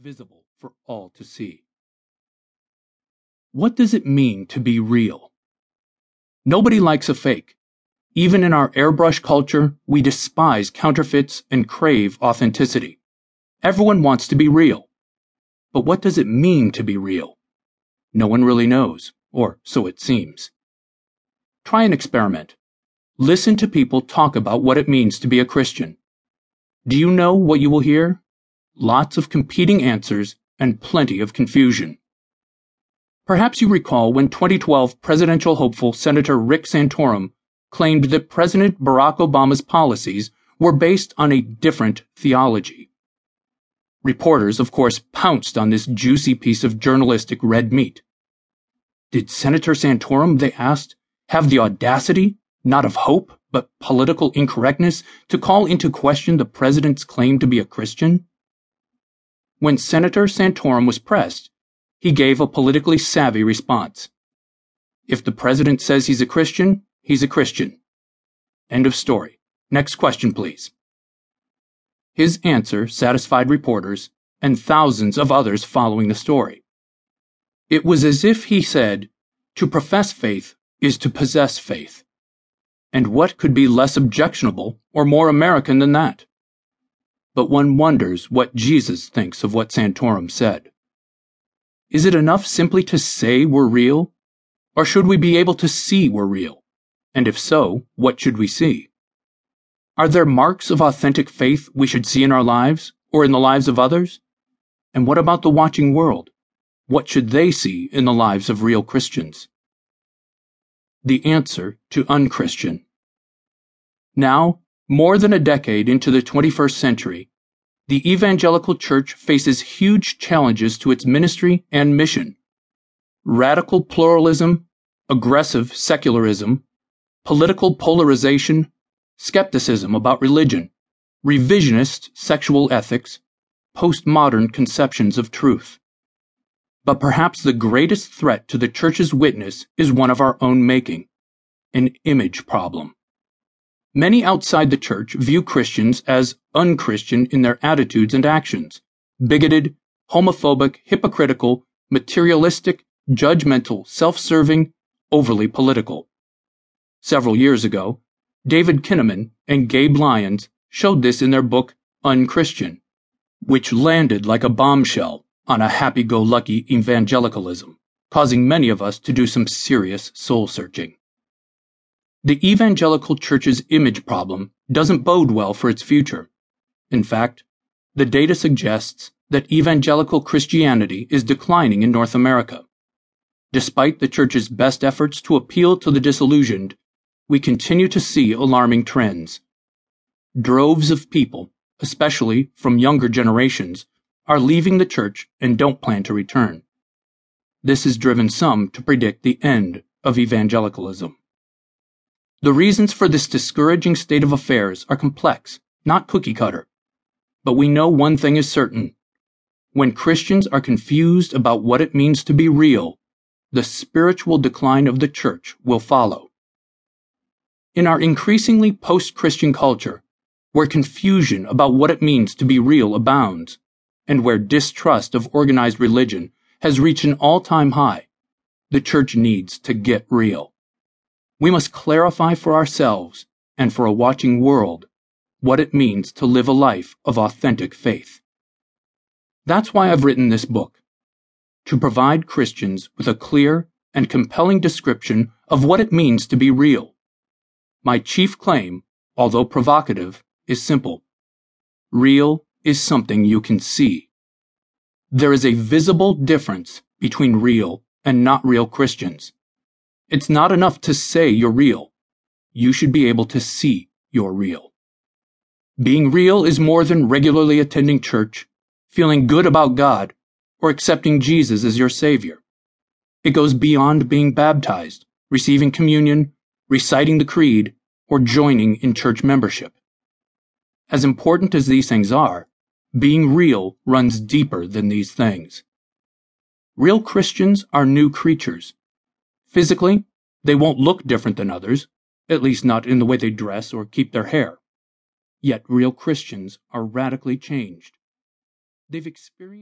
visible for all to see. What does it mean to be real? Nobody likes a fake. Even in our airbrush culture, we despise counterfeits and crave authenticity. Everyone wants to be real. But what does it mean to be real? No one really knows, or so it seems. Try an experiment. Listen to people talk about what it means to be a Christian. Do you know what you will hear? Lots of competing answers and plenty of confusion. Perhaps you recall when 2012 presidential hopeful Senator Rick Santorum claimed that President Barack Obama's policies were based on a different theology. Reporters, of course, pounced on this juicy piece of journalistic red meat. Did Senator Santorum, they asked, have the audacity, not of hope, but political incorrectness, to call into question the president's claim to be a Christian? When Senator Santorum was pressed, he gave a politically savvy response. If the president says he's a Christian, he's a Christian. End of story. Next question, please. His answer satisfied reporters and thousands of others following the story. It was as if he said, to profess faith is to possess faith. And what could be less objectionable or more American than that? But one wonders what Jesus thinks of what Santorum said. Is it enough simply to say we're real? Or should we be able to see we're real? And if so, what should we see? Are there marks of authentic faith we should see in our lives or in the lives of others? And what about the watching world? What should they see in the lives of real Christians? The answer to Unchristian. Now, more than a decade into the 21st century, the evangelical church faces huge challenges to its ministry and mission. Radical pluralism, aggressive secularism, political polarization, skepticism about religion, revisionist sexual ethics, postmodern conceptions of truth. But perhaps the greatest threat to the church's witness is one of our own making, an image problem. Many outside the church view Christians as unchristian in their attitudes and actions, bigoted, homophobic, hypocritical, materialistic, judgmental, self-serving, overly political. Several years ago, David Kinnaman and Gabe Lyons showed this in their book Unchristian, which landed like a bombshell on a happy-go-lucky evangelicalism, causing many of us to do some serious soul-searching. The evangelical church's image problem doesn't bode well for its future. In fact, the data suggests that evangelical Christianity is declining in North America. Despite the church's best efforts to appeal to the disillusioned, we continue to see alarming trends. Droves of people, especially from younger generations, are leaving the church and don't plan to return. This has driven some to predict the end of evangelicalism. The reasons for this discouraging state of affairs are complex, not cookie-cutter. But we know one thing is certain. When Christians are confused about what it means to be real, the spiritual decline of the church will follow. In our increasingly post-Christian culture, where confusion about what it means to be real abounds, and where distrust of organized religion has reached an all-time high, the church needs to get real. We must clarify for ourselves and for a watching world what it means to live a life of authentic faith. That's why I've written this book, to provide Christians with a clear and compelling description of what it means to be real. My chief claim, although provocative, is simple. Real is something you can see. There is a visible difference between real and not real Christians. It's not enough to say you're real. You should be able to see you're real. Being real is more than regularly attending church, feeling good about God, or accepting Jesus as your Savior. It goes beyond being baptized, receiving communion, reciting the creed, or joining in church membership. As important as these things are, being real runs deeper than these things. Real Christians are new creatures. Physically, they won't look different than others, at least not in the way they dress or keep their hair. Yet real Christians are radically changed. They've experienced